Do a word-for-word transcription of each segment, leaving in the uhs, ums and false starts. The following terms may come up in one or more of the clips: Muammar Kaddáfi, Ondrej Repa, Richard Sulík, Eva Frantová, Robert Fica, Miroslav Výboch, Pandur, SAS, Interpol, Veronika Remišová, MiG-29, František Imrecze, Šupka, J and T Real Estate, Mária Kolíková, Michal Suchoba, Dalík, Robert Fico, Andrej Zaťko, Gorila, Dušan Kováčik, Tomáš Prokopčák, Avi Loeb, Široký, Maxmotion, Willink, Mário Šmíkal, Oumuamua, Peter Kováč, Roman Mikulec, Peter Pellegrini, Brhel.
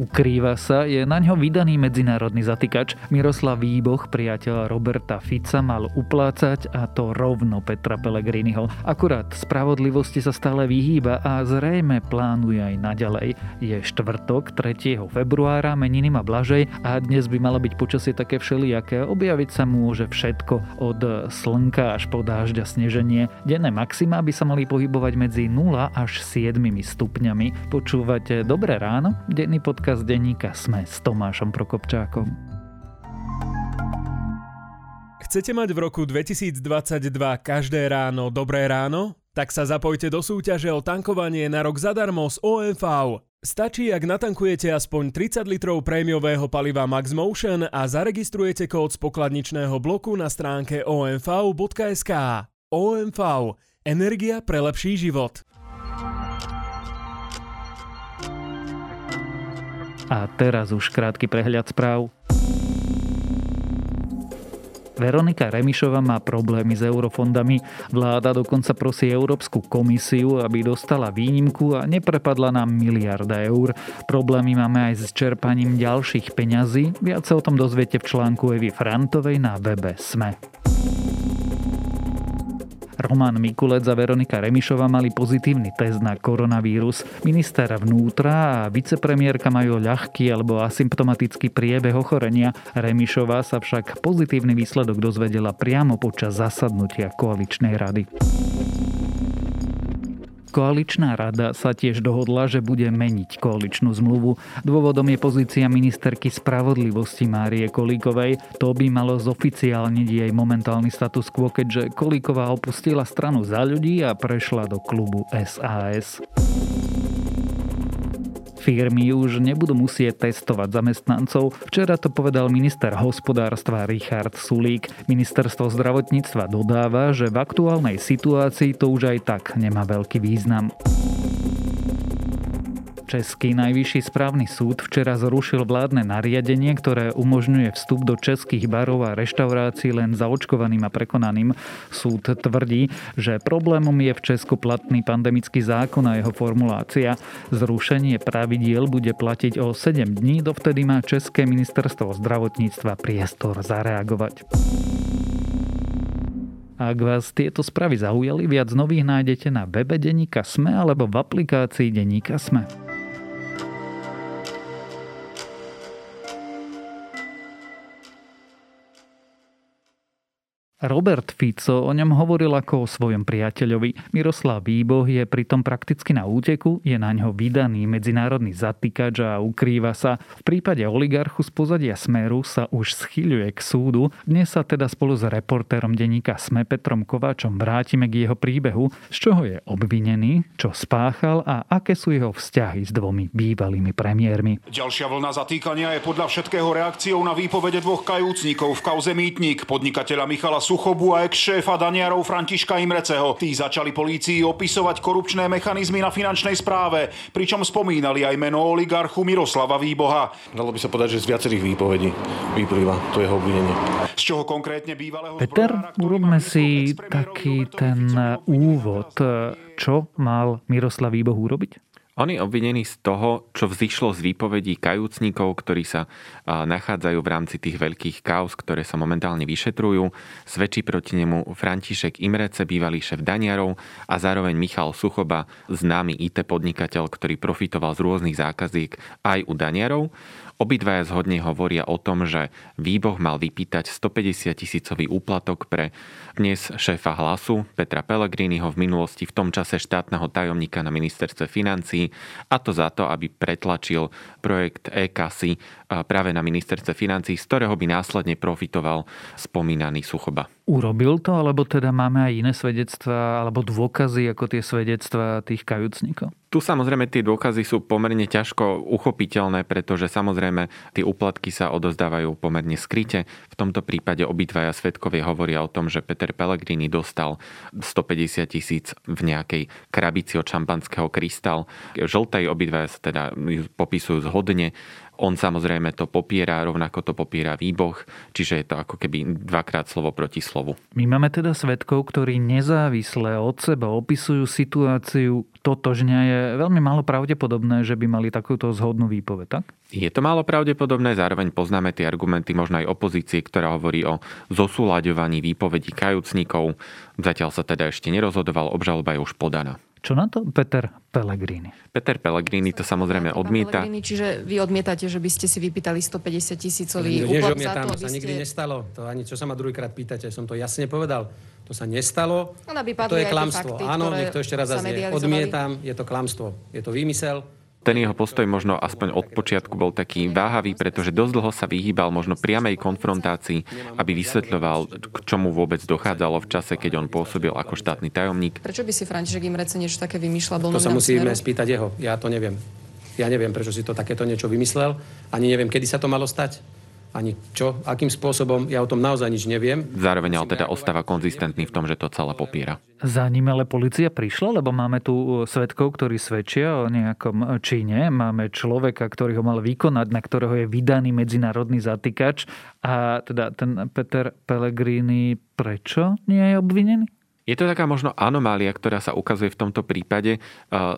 ukrýva sa, je na ňo vydaný medzinárodný zatýkač. Miroslav Výboch, priateľa Roberta Fica, mal uplácať, a to rovno Petra Pellegriniho. Akurát spravodlivosti sa stále vyhýba a zrejme plánuje aj naďalej. Je štvrtok, tretieho februára, meniny má Blažej a dnes by malo byť počasie také všelijaké. Objaviť sa môže všetko, od slnka až po dážď a sneženie. Denné maxima by sa mali pohybovať medzi nula až siedmimi stupňami. Počúvate Dobré ráno, denný podcast denníka SME s Tomášom Prokopčákom. Chcete mať v roku dvetisícdvadsaťdva každé ráno Dobré ráno? Tak sa zapojte do súťaže o tankovanie na rok zadarmo z ó em vé. Stačí, ak natankujete aspoň tridsať litrov prémiového paliva Maxmotion a zaregistrujete kód z pokladničného bloku na stránke o m v bodka es ká. ó em vé. Energia pre lepší život. A teraz už krátky prehľad správ. Veronika Remišová má problémy s eurofondami. Vláda dokonca prosí Európsku komisiu, aby dostala výnimku a neprepadla nám miliarda eur. Problémy máme aj s čerpaním ďalších peňazí. Viac sa o tom dozviete v článku Evy Frantovej na webe SME. Roman Mikulec a Veronika Remišová mali pozitívny test na koronavírus. Minister vnútra a vicepremiérka majú ľahký alebo asymptomatický priebeh ochorenia. Remišová sa však pozitívny výsledok dozvedela priamo počas zasadnutia koaličnej rady. Koaličná rada sa tiež dohodla, že bude meniť koaličnú zmluvu. Dôvodom je pozícia ministerky spravodlivosti Márie Kolíkovej. To by malo zoficiálniť jej momentálny status quo, keďže Kolíková opustila stranu Za ľudí a prešla do klubu es a es. Firmy už nebudú musieť testovať zamestnancov. Včera to povedal minister hospodárstva Richard Sulík. Ministerstvo zdravotníctva dodáva, že v aktuálnej situácii to už aj tak nemá veľký význam. Český najvyšší správny súd včera zrušil vládne nariadenie, ktoré umožňuje vstup do českých barov a reštaurácií len zaočkovaným a prekonaným. Súd tvrdí, že problémom je v Česku platný pandemický zákon a jeho formulácia. Zrušenie pravidiel bude platiť o sedem dní, dovtedy má České ministerstvo zdravotníctva priestor zareagovať. Ak vás tieto správy zaujali, viac nových nájdete na webe denníka SME alebo v aplikácii denníka SME. Robert Fico o ňom hovoril ako o svojom priateľovi. Miroslav Výboh je pritom prakticky na úteku, je na ňo vydaný medzinárodný zatýkač a ukrýva sa. V prípade oligarchu z pozadia Smeru sa už schyľuje k súdu. Dnes sa teda spolu s reportérom denníka SME Petrom Kováčom vrátime k jeho príbehu, z čoho je obvinený, čo spáchal a aké sú jeho vzťahy s dvomi bývalými premiérmi. Ďalšia vlna zatýkania je podľa všetkého reakciou na výpovede dvoch kajúcnikov v kauze Mýtnik, podnikateľa Michala Suchobu a ex-šéfa daniarov Františka Imreczeho. Tí začali polícii opisovať korupčné mechanizmy na finančnej správe, pričom spomínali aj meno oligarchu Miroslava Výboha. Dalo by sa povedať, že z viacerých výpovedí vyplýva to jeho obvinenie. Z čoho konkrétne bývalého... Peter, urobme si taký ten úvod. Čo mal Miroslav Výboh urobiť? On je obvinený z toho, čo vzišlo z výpovedí kajúcnikov, ktorí sa nachádzajú v rámci tých veľkých kauz, ktoré sa momentálne vyšetrujú. Svedčí proti nemu František Imrecze, bývalý šéf daniarov, a zároveň Michal Suchoba, známy í té podnikateľ, ktorý profitoval z rôznych zákaziek aj u daniarov. Obidvaja zhodne hovoria o tom, že Výboh mal vypýtať stopäťdesiat tisícový úplatok pre dnes šéfa Hlasu Petra Pellegriniho, v minulosti v tom čase štátneho tajomníka na ministerstve financií, a to za to, aby pretlačil projekt e-kasy práve na ministerstve financií, z ktorého by následne profitoval spomínaný Suchoba. Urobil to, alebo teda máme aj iné svedectvá alebo dôkazy ako tie svedectvá tých kajúcnikov? Tu samozrejme tie dôkazy sú pomerne ťažko uchopiteľné, pretože samozrejme tie úplatky sa odozdávajú pomerne skryte. V tomto prípade obidvaja svedkovia hovoria o tom, že Peter Pellegrini dostal stopäťdesiat tisíc v nejakej krabici od šampanského Krystal. Žltej, obidvaja sa teda popisujú zhodne. On samozrejme to popiera, rovnako to popiera Výboch, čiže je to ako keby dvakrát slovo proti slovu. My máme teda svedkov, ktorí nezávisle od seba opisujú situáciu totožne. Je veľmi málo pravdepodobné, že by mali takúto zhodnú výpoveď, tak? Je to málo pravdepodobné, zároveň poznáme tie argumenty možno aj opozície, ktorá hovorí o zosúľaďovaní výpovedí kajúcnikov. Zatiaľ sa teda ešte nerozhodoval, obžaloba je už podaná. Čo na to Peter Pellegrini? Peter Pellegrini to samozrejme odmieta. Čiže vy odmietate, že by ste si vypýtali stopäťdesiat tisícový úplat za to, aby ste... sa nikdy nestalo. To ani čo sa ma druhýkrát pýtate, som to jasne povedal. To sa nestalo. To je klamstvo. Fakty, áno, nech to ešte raz zaznie. Odmietam, je to klamstvo. Je to výmysel. Ten jeho postoj možno aspoň od počiatku bol taký váhavý, pretože dosť dlho sa vyhýbal možno priamej konfrontácii, aby vysvetľoval, k čomu vôbec dochádzalo v čase, keď on pôsobil ako štátny tajomník. Prečo by si František Imrecze niečo také vymýšľal? To sa musíme spýtať jeho. Ja to neviem. Ja neviem, prečo si to takéto niečo vymyslel. Ani neviem, kedy sa to malo stať. Ani čo, akým spôsobom, ja o tom naozaj nič neviem. Zároveň ale teda ostáva konzistentný v tom, že to celé popiera. Za ním ale polícia prišla, lebo máme tu svedkov, ktorí svedčia o nejakom čine. Máme človeka, ktorý ho mal vykonať, na ktorého je vydaný medzinárodný zatýkač. A teda ten Peter Pellegrini prečo nie je obvinený? Je to taká možno anomália, ktorá sa ukazuje v tomto prípade.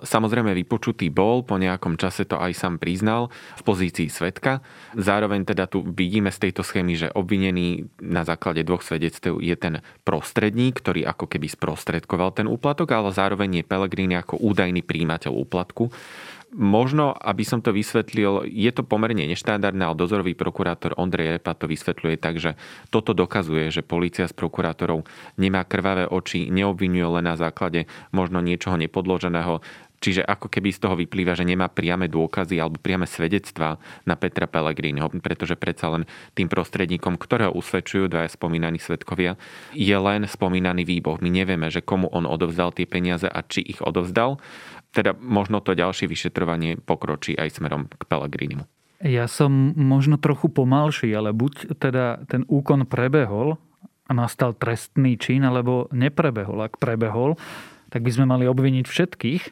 Samozrejme vypočutý bol, po nejakom čase to aj sám priznal v pozícii svedka. Zároveň teda tu vidíme z tejto schémy, že obvinený na základe dvoch svedectv je ten prostredník, ktorý ako keby sprostredkoval ten úplatok, ale zároveň je Pellegrini ako údajný príjimateľ úplatku. Možno, aby som to vysvetlil, je to pomerne neštandardné, ale dozorový prokurátor Ondrej Repa to vysvetľuje tak, že toto dokazuje, že polícia s prokurátorov nemá krvavé oči, neobvinuje len na základe možno niečoho nepodloženého. Čiže ako keby z toho vyplýva, že nemá priame dôkazy alebo priame svedectvá na Petra Pellegriniho, pretože predsa len tým prostredníkom, ktorého usvedčujú dvaja spomínaní svedkovia, je len spomínaný Výboch. My nevieme, že komu on odovzdal tie peniaze a či ich odovzdal. Teda možno to ďalšie vyšetrovanie pokročí aj smerom k Pellegrinimu. Ja som možno trochu pomalší, ale buď teda ten úkon prebehol a nastal trestný čin, alebo neprebehol. Ak prebehol, tak by sme mali obviniť všetkých.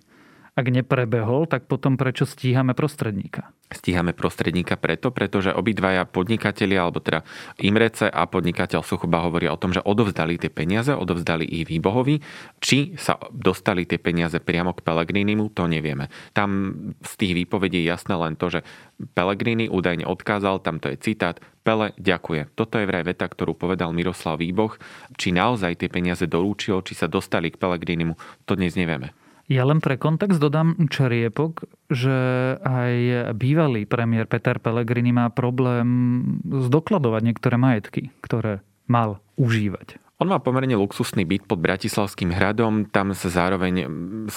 Ak neprebehol, tak potom prečo stíhame prostredníka? Stíhame prostredníka preto, pretože obidvaja podnikatelia, alebo teda Imrecze a podnikateľ Suchoba hovoria o tom, že odovzdali tie peniaze, odovzdali ich Výbohovi. Či sa dostali tie peniaze priamo k Pellegrinimu, to nevieme. Tam z tých výpovedí je jasné len to, že Pellegrini údajne odkázal, tamto je citát, Pele, ďakuje. Toto je vraj veta, ktorú povedal Miroslav Výboch. Či naozaj tie peniaze dorúčil, či sa dostali k Pellegrinimu, to dnes nevieme. Ja len pre kontext dodám čariepok, že aj bývalý premiér Peter Pellegrini má problém zdokladovať niektoré majetky, ktoré mal užívať. On má pomerne luxusný byt pod Bratislavským hradom, tam sa zároveň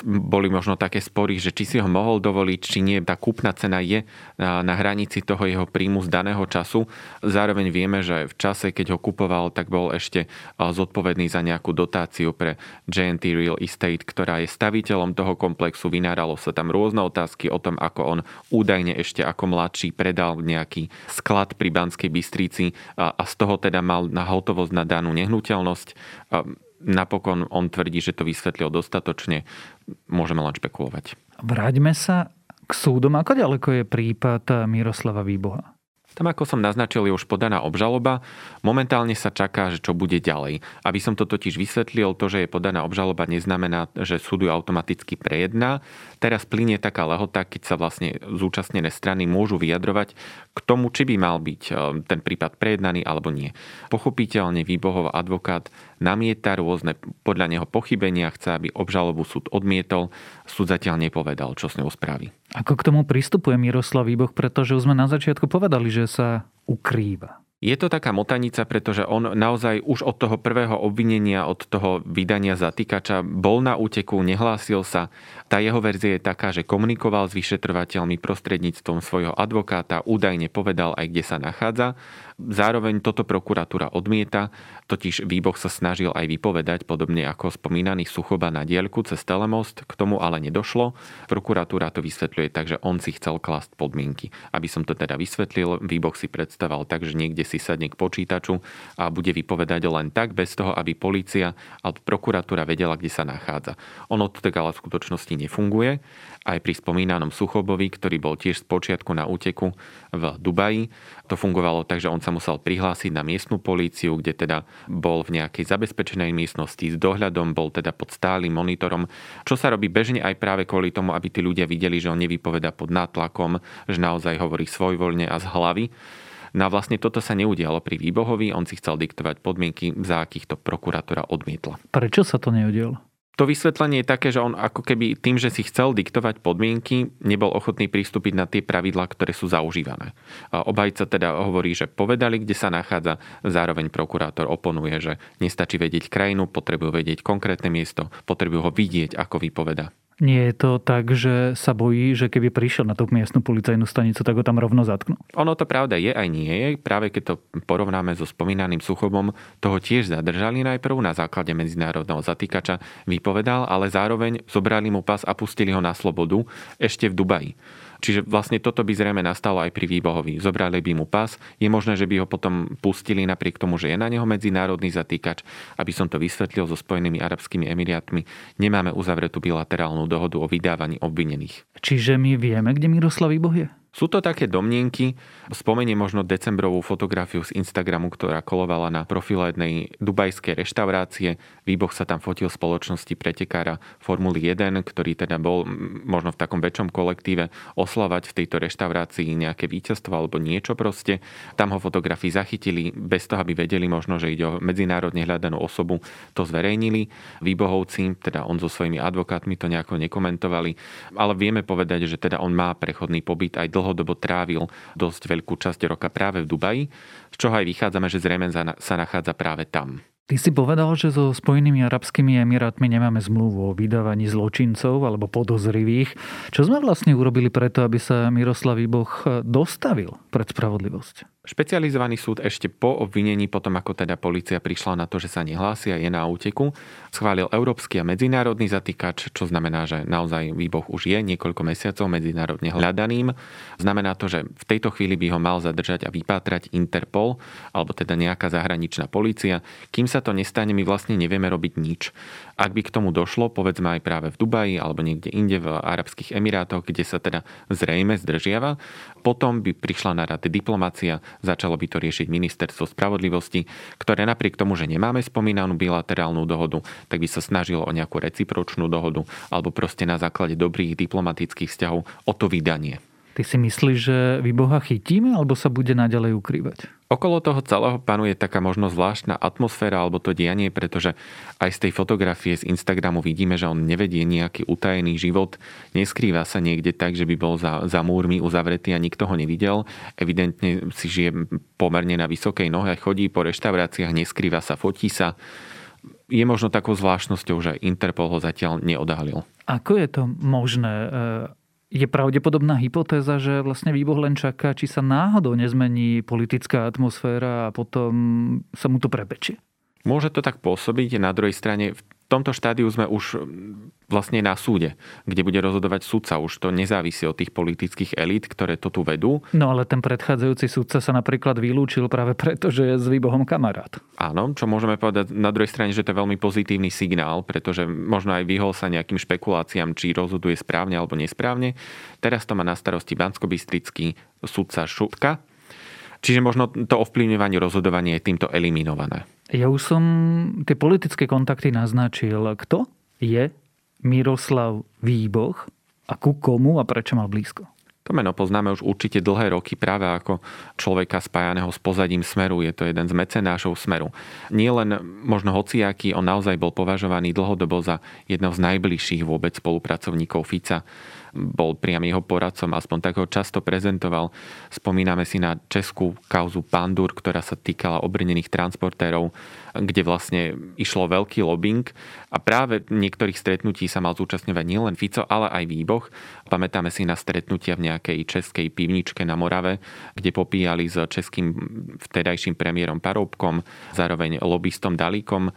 boli možno také spory, že či si ho mohol dovoliť, či nie. Tá kúpna cena je na hranici toho jeho príjmu z daného času. Zároveň vieme, že v čase, keď ho kupoval, tak bol ešte zodpovedný za nejakú dotáciu pre J and T Real Estate, ktorá je staviteľom toho komplexu. Vynáralo sa tam rôzne otázky o tom, ako on údajne ešte ako mladší predal nejaký sklad pri Banskej Bystrici a z toho teda mal na hotovosť na danú nehnuteľnosť. Napokon on tvrdí, že to vysvetlil dostatočne. Môžeme len špekulovať. Vráťme sa k súdom. Ako ďaleko je prípad Miroslava Výboha? Tam, ako som naznačil, je už podaná obžaloba. Momentálne sa čaká, že čo bude ďalej. Aby som to totiž vysvetlil, to, že je podaná obžaloba, neznamená, že súd ju automaticky prejedná. Teraz plynie taká lehota, keď sa vlastne zúčastnené strany môžu vyjadrovať k tomu, či by mal byť ten prípad prejednaný alebo nie. Pochopiteľne Výbohov advokát namieta rôzne podľa neho pochybenia, chce, aby obžalobu súd odmietol. Súd zatiaľ nepovedal, čo s ňou spraví. Ako k tomu pristupuje Miroslav Výboch, pretože už sme na začiatku povedali, že sa ukrýva. Je to taká motanica, pretože on naozaj už od toho prvého obvinenia, od toho vydania zatýkača bol na úteku, nehlásil sa. Tá jeho verzia je taká, že komunikoval s vyšetrovateľmi prostredníctvom svojho advokáta, údajne povedal aj, kde sa nachádza. Zároveň toto prokuratúra odmieta, totiž Výboch sa snažil aj vypovedať, podobne ako spomínaný Suchoba na diaľku cez telemost, k tomu ale nedošlo. Prokuratúra to vysvetľuje tak, že on si chcel klásť podmienky. Aby som to teda vysvetlil, Výboch si predstavoval tak, že niekde si sadne k počítaču a bude vypovedať len tak, bez toho, aby polícia alebo prokuratúra vedela, kde sa nachádza. Ono to tak ale v skutočnosti nefunguje. Aj pri spomínanom Suchobovi, ktorý bol tiež spočiatku na úteku v Dubaji, to fungovalo tak, že on sa musel prihlásiť na miestnu políciu, kde teda bol v nejakej zabezpečenej miestnosti s dohľadom, bol teda pod stálym monitorom, čo sa robí bežne aj práve kvôli tomu, aby tí ľudia videli, že on nevypoveda pod nátlakom, že naozaj hovorí svojvoľne a z hlavy. No vlastne toto sa neudialo pri Výbohovi, on si chcel diktovať podmienky, za akých to prokuratúra odmietla. Prečo sa to neudialo? To vysvetlenie je také, že on ako keby tým, že si chcel diktovať podmienky, nebol ochotný pristúpiť na tie pravidlá, ktoré sú zaužívané. Obhajca teda hovorí, že povedali, kde sa nachádza, zároveň prokurátor oponuje, že nestačí vedieť krajinu, potrebujú vedieť konkrétne miesto, potrebujú ho vidieť, ako vypovedá. Nie je to tak, že sa bojí, že keby prišiel na tú miestnu policajnú stanicu, tak ho tam rovno zatknú? Ono to pravda je aj nie je. Práve keď to porovnáme so spomínaným Suchobom, toho tiež zadržali najprv na základe medzinárodného zatýkača, vypovedal, ale zároveň zobrali mu pas a pustili ho na slobodu ešte v Dubaji. Čiže vlastne toto by zrejme nastalo aj pri Výbohovi. Zobrali by mu pas, je možné, že by ho potom pustili napriek tomu, že je na neho medzinárodný zatýkač. Aby som to vysvetlil, so Spojenými arabskými emirátmi nemáme uzavretú bilaterálnu dohodu o vydávaní obvinených. Čiže my vieme, kde Miroslav Výboh je? Sú to také domnienky. Spomeniem možno decembrovú fotografiu z Instagramu, ktorá kolovala na profile jednej dubajskej reštaurácie. Výboh sa tam fotil v spoločnosti pretekára Formuly jeden, ktorý teda bol možno v takom väčšom kolektíve oslavať v tejto reštaurácii nejaké víťazstvo alebo niečo proste. Tam ho fotografii zachytili, bez toho, aby vedeli možno, že ide o medzinárodne hľadanú osobu, to zverejnili. Výbohovci, teda on so svojimi advokátmi to nejako nekomentovali, ale vieme povedať, že teda on má prechodný pobyt aj dlho dlhodobo trávil dosť veľkú časť roka práve v Dubaji, z čoho aj vychádzame, že zrejme sa nachádza práve tam. Ty si povedal, že so Spojenými arabskými emirátmi nemáme zmluvu o vydávaní zločincov alebo podozrivých. Čo sme vlastne urobili preto, aby sa Miroslav Výboh dostavil pred spravodlivosť? Špecializovaný súd ešte po obvinení, potom ako teda polícia prišla na to, že sa nehlási a je na úteku, schválil európsky a medzinárodný zatýkač, čo znamená, že naozaj Výboh už je niekoľko mesiacov medzinárodne hľadaným. Znamená to, že v tejto chvíli by ho mal zadržať a vypátrať Interpol, alebo teda nejaká zahraničná polícia. Kým sa to nestane, my vlastne nevieme robiť nič. Ak by k tomu došlo, povedzme aj práve v Dubaji alebo niekde inde v Arabských Emirátoch, kde sa teda zrejme zdržiava, potom by prišla na rad diplomácia. Začalo by to riešiť ministerstvo spravodlivosti, ktoré napriek tomu, že nemáme spomínanú bilaterálnu dohodu, tak by sa snažilo o nejakú recipročnú dohodu alebo proste na základe dobrých diplomatických vzťahov o to vydanie. Ty si myslíš, že Výboha chytíme alebo sa bude naďalej ukrývať? Okolo toho celého panuje taká možno zvláštna atmosféra alebo to dianie, pretože aj z tej fotografie z Instagramu vidíme, že on nevedie nejaký utajený život, neskrýva sa niekde tak, že by bol za, za múrmi uzavretý a nikto ho nevidel. Evidentne si žije pomerne na vysokej nohe, chodí po reštauráciách, neskrýva sa, fotí sa. Je možno takou zvláštnosťou, že Interpol ho zatiaľ neodhalil. Ako je to možné? Je pravdepodobná hypotéza, že vlastne Výboh len čaká, či sa náhodou nezmení politická atmosféra a potom sa mu to prepečie? Môže to tak pôsobiť. Na druhej strane, v tomto štádiu sme už vlastne na súde, kde bude rozhodovať sudca. Už to nezávisí od tých politických elít, ktoré to tu vedú. No ale ten predchádzajúci sudca sa napríklad vylúčil práve preto, že je s Výbohom kamarát. Áno, čo môžeme povedať na druhej strane, že to je veľmi pozitívny signál, pretože možno aj vyhol sa nejakým špekuláciám, či rozhoduje správne alebo nesprávne. Teraz to má na starosti banskobystrický sudca Šupka. Čiže možno to ovplyvňovanie rozhodovania je týmto eliminované. Ja už som tie politické kontakty naznačil. Kto je Miroslav Výboh a ku komu a prečo mal blízko? To meno poznáme už určite dlhé roky práve ako človeka spájaného s pozadím Smeru. Je to jeden z mecenášov Smeru. Nie len možno hociaký, on naozaj bol považovaný dlhodobo za jedného z najbližších vôbec spolupracovníkov Fica. bol priam jeho poradcom, aspoň tak ho často prezentoval. Spomíname si na českú kauzu Pandur, ktorá sa týkala obrnených transportérov, kde vlastne išlo veľký lobbying a práve niektorých stretnutí sa mal zúčastňovať nielen Fico, ale aj Výboch. Pamätáme si na stretnutia v nejakej českej pivničke na Morave, kde popíjali s českým vtedajším premiérom Paroubkom, zároveň lobbystom Dalíkom.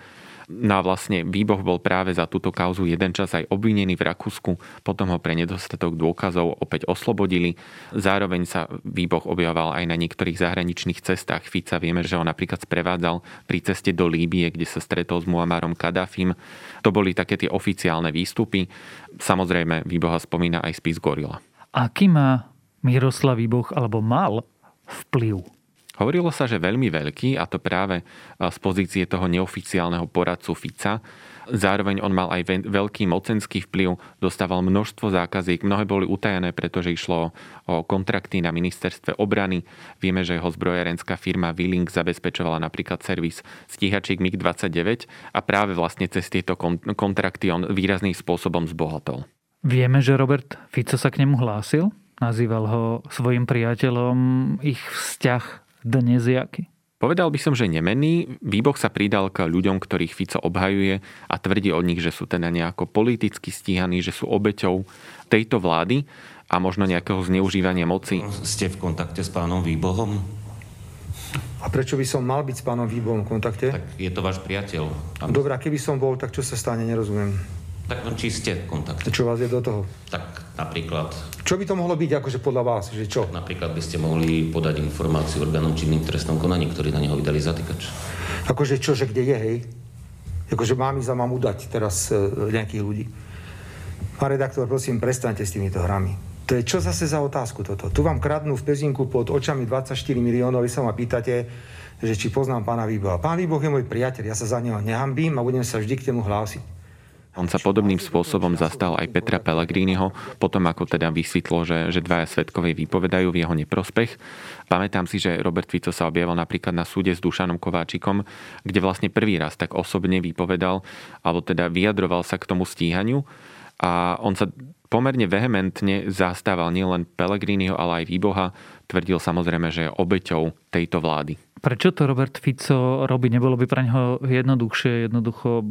No a vlastne Výboch bol práve za túto kauzu jeden čas aj obvinený v Rakúsku, potom ho pre nedostatok dôkazov opäť oslobodili. Zároveň sa Výboch objavoval aj na niektorých zahraničných cestách Fica. Vieme, že ho napríklad sprevádzal pri ceste do Líbie, kde sa stretol s Muammarom Kaddáfim. To boli také tie oficiálne výstupy. Samozrejme, Výboha spomína aj spis Gorila. Aký má Miroslav Výboch alebo mal vplyv? Hovorilo sa, že veľmi veľký, a to práve z pozície toho neoficiálneho poradcu Fica. Zároveň on mal aj veľký mocenský vplyv, dostával množstvo zákaziek, mnohé boli utajené, pretože išlo o kontrakty na ministerstve obrany. Vieme, že jeho zbrojárenská firma Willink zabezpečovala napríklad servis stíhačiek mig dvadsaťdeväť a práve vlastne cez tieto kontrakty on výrazným spôsobom zbohatol. Vieme, že Robert Fico sa k nemu hlásil, nazýval ho svojim priateľom, ich vzťah dnes jaký? Povedal by som, že nemenný. Výboch sa pridal k ľuďom, ktorých Fico obhajuje a tvrdí od nich, že sú teda nejako politicky stíhaní, že sú obeťou tejto vlády a možno nejakého zneužívania moci. Ste v kontakte s pánom Výbohom? A prečo by som mal byť s pánom Výbohom v kontakte? Tak je to váš priateľ. Dobre, keby som bol, tak čo sa stane, nerozumiem. Tak či ste v kontakte? Čo vás je do toho? Tak napríklad... Čo by to mohlo byť akože podľa vás? Že čo? Napríklad by ste mohli podať informáciu orgánom činným v trestnom konaní, ktorí na neho vydali zatýkač. Akože čo, že kde je, hej? Akože mám ísť a mám udať teraz e, nejakých ľudí. Pán redaktor, prosím, prestaňte s týmito hrami. To je čo zase za otázku toto? Tu vám kradnú v pezinku pod očami dvadsaťštyri miliónov, vy sa ma pýtate, že či poznám pána Výboha. Pán Výboh je môj priateľ, ja sa za neho nehambím a budem sa vždy k nemu hlásiť. On sa podobným spôsobom zastal aj Petra Pellegriniho, potom ako teda vysvetlo, že, že dvaja svedkovia vypovedajú v jeho neprospech. Pamätám si, že Robert Fico sa objavil napríklad na súde s Dušanom Kováčikom, kde vlastne prvý raz tak osobne vypovedal, alebo teda vyjadroval sa k tomu stíhaniu a on sa pomerne vehementne zastával nielen Pellegriniho, ale aj Výboha. Tvrdil samozrejme, že je obeťou tejto vlády. Prečo to Robert Fico robí? Nebolo by pre neho jednoduchšie, jednoducho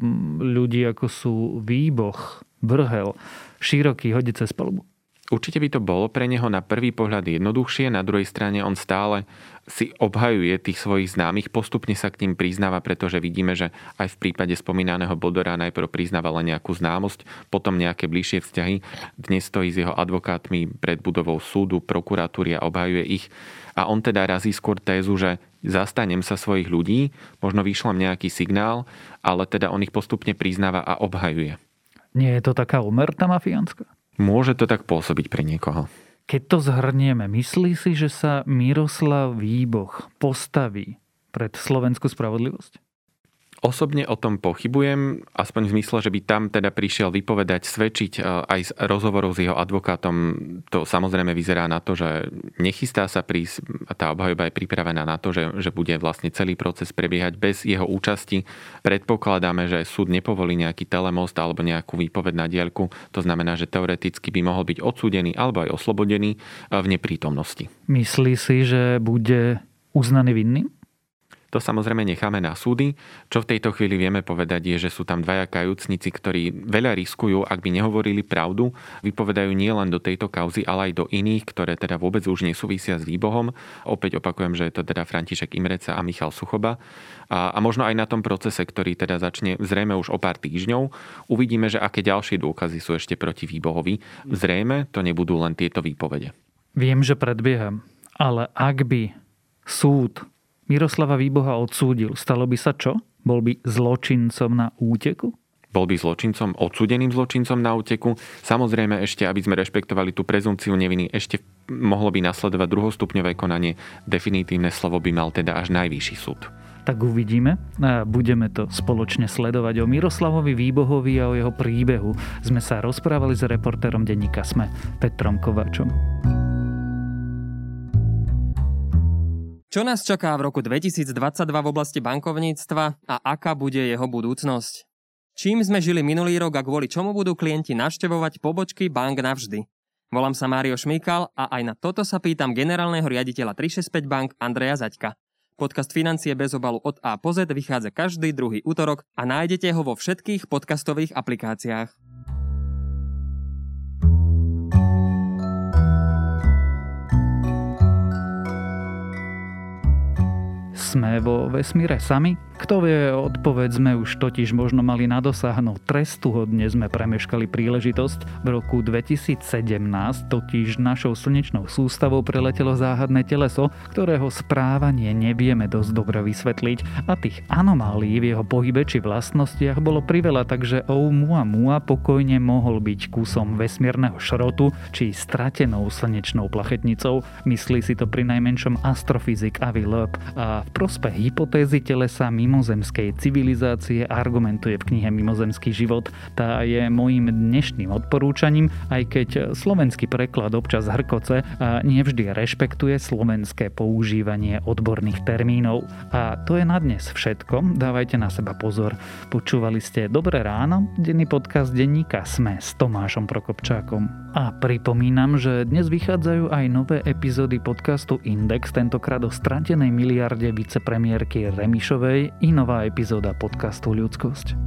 ľudí ako sú Výboch, Brhel, Široký hodiť cez palubu? Určite by to bolo pre neho na prvý pohľad jednoduchšie, na druhej strane on stále si obhajuje tých svojich známych, postupne sa k ním priznáva, pretože vidíme, že aj v prípade spomínaného Bodora najprv priznávala nejakú známosť, potom nejaké bližšie vzťahy. Dnes stojí s jeho advokátmi pred budovou súdu, prokuratúry a obhajuje ich. A on teda razí skôr tézu, že zastanem sa svojich ľudí, možno vyšlem nejaký signál, ale teda on ich postupne priznáva a obhajuje. Nie je to taká omerta mafiánska? Môže to tak pôsobiť pre niekoho. Keď to zhrnieme, myslí si, že sa Miroslav Výboch postaví pred slovenskú spravodlivosť? Osobne o tom pochybujem, aspoň v zmysle, že by tam teda prišiel vypovedať, svedčiť aj z rozhovorov s jeho advokátom. To samozrejme vyzerá na to, že nechystá sa prísť a tá obhajoba je pripravená na to, že, že bude vlastne celý proces prebiehať bez jeho účasti. Predpokladáme, že súd nepovolí nejaký telemost alebo nejakú výpoveď na diaľku. To znamená, že teoreticky by mohol byť odsúdený alebo aj oslobodený v neprítomnosti. Myslí si, že bude uznaný vinným? To samozrejme necháme na súdy. Čo v tejto chvíli vieme povedať je, že sú tam dvaja kajúcnici, ktorí veľa riskujú, ak by nehovorili pravdu. Vypovedajú nielen do tejto kauzy, ale aj do iných, ktoré teda vôbec už nesúvisia s Výbohom. Opäť opakujem, že je to teda František Imrecze a Michal Suchoba. A, a možno aj na tom procese, ktorý teda začne zrejme už o pár týždňov, uvidíme, že aké ďalšie dôkazy sú ešte proti Výbohovi. Zrejme to nebudú len tieto výpovede. Viem, že predbieham, ale ak by súd Miroslava Výboha odsúdil, stalo by sa čo? Bol by zločincom na úteku? Bol by zločincom, odsúdeným zločincom na úteku. Samozrejme ešte, aby sme rešpektovali tú prezumpciu neviny, ešte mohlo by nasledovať druhostupňové konanie. Definitívne slovo by mal teda až najvyšší súd. Tak uvidíme a budeme to spoločne sledovať. O Miroslavovi Výbohovi a o jeho príbehu sme sa rozprávali s reportérom denníka SME Petrom Kováčom. Čo nás čaká v roku dvetisícdvadsaťdva v oblasti bankovníctva a aká bude jeho budúcnosť? Čím sme žili minulý rok a kvôli čomu budú klienti navštevovať pobočky bank navždy? Volám sa Mário Šmíkal a aj na toto sa pýtam generálneho riaditeľa tri šesťdesiatpäť Bank Andreja Zaťka. Podcast Financie bez obalu od A po Z vychádza každý druhý utorok a nájdete ho vo všetkých podcastových aplikáciách. Sme vo vesmíre sami? Kto vie, odpoveď sme už totiž možno mali na dosah, no trestuhodne sme premeškali príležitosť. V roku dvetisícsedemnásť totiž našou slnečnou sústavou preletelo záhadné teleso, ktorého správanie nevieme dosť dobre vysvetliť a tých anomálií v jeho pohybe či vlastnostiach bolo priveľa, takže Oumuamua pokojne mohol byť kusom vesmírneho šrotu či stratenou slnečnou plachetnicou. Myslí si to pri najmenšom astrofyzik Avi Loeb a v prospech hypotézy telesa mimozemskej civilizácie argumentuje v knihe Mimozemský život. Tá je mojím dnešným odporúčaním, aj keď slovenský preklad občas hrkoce a nevždy rešpektuje slovenské používanie odborných termínov. A to je na dnes všetko, dávajte na seba pozor. Počúvali ste Dobré ráno, denný podcast denníka Sme s Tomášom Prokopčákom. A pripomínam, že dnes vychádzajú aj nové epizódy podcastu Index, tentokrát o stratenej miliarde vicepremiérky Remišovej i nová epizóda podcastu Ľudskosť.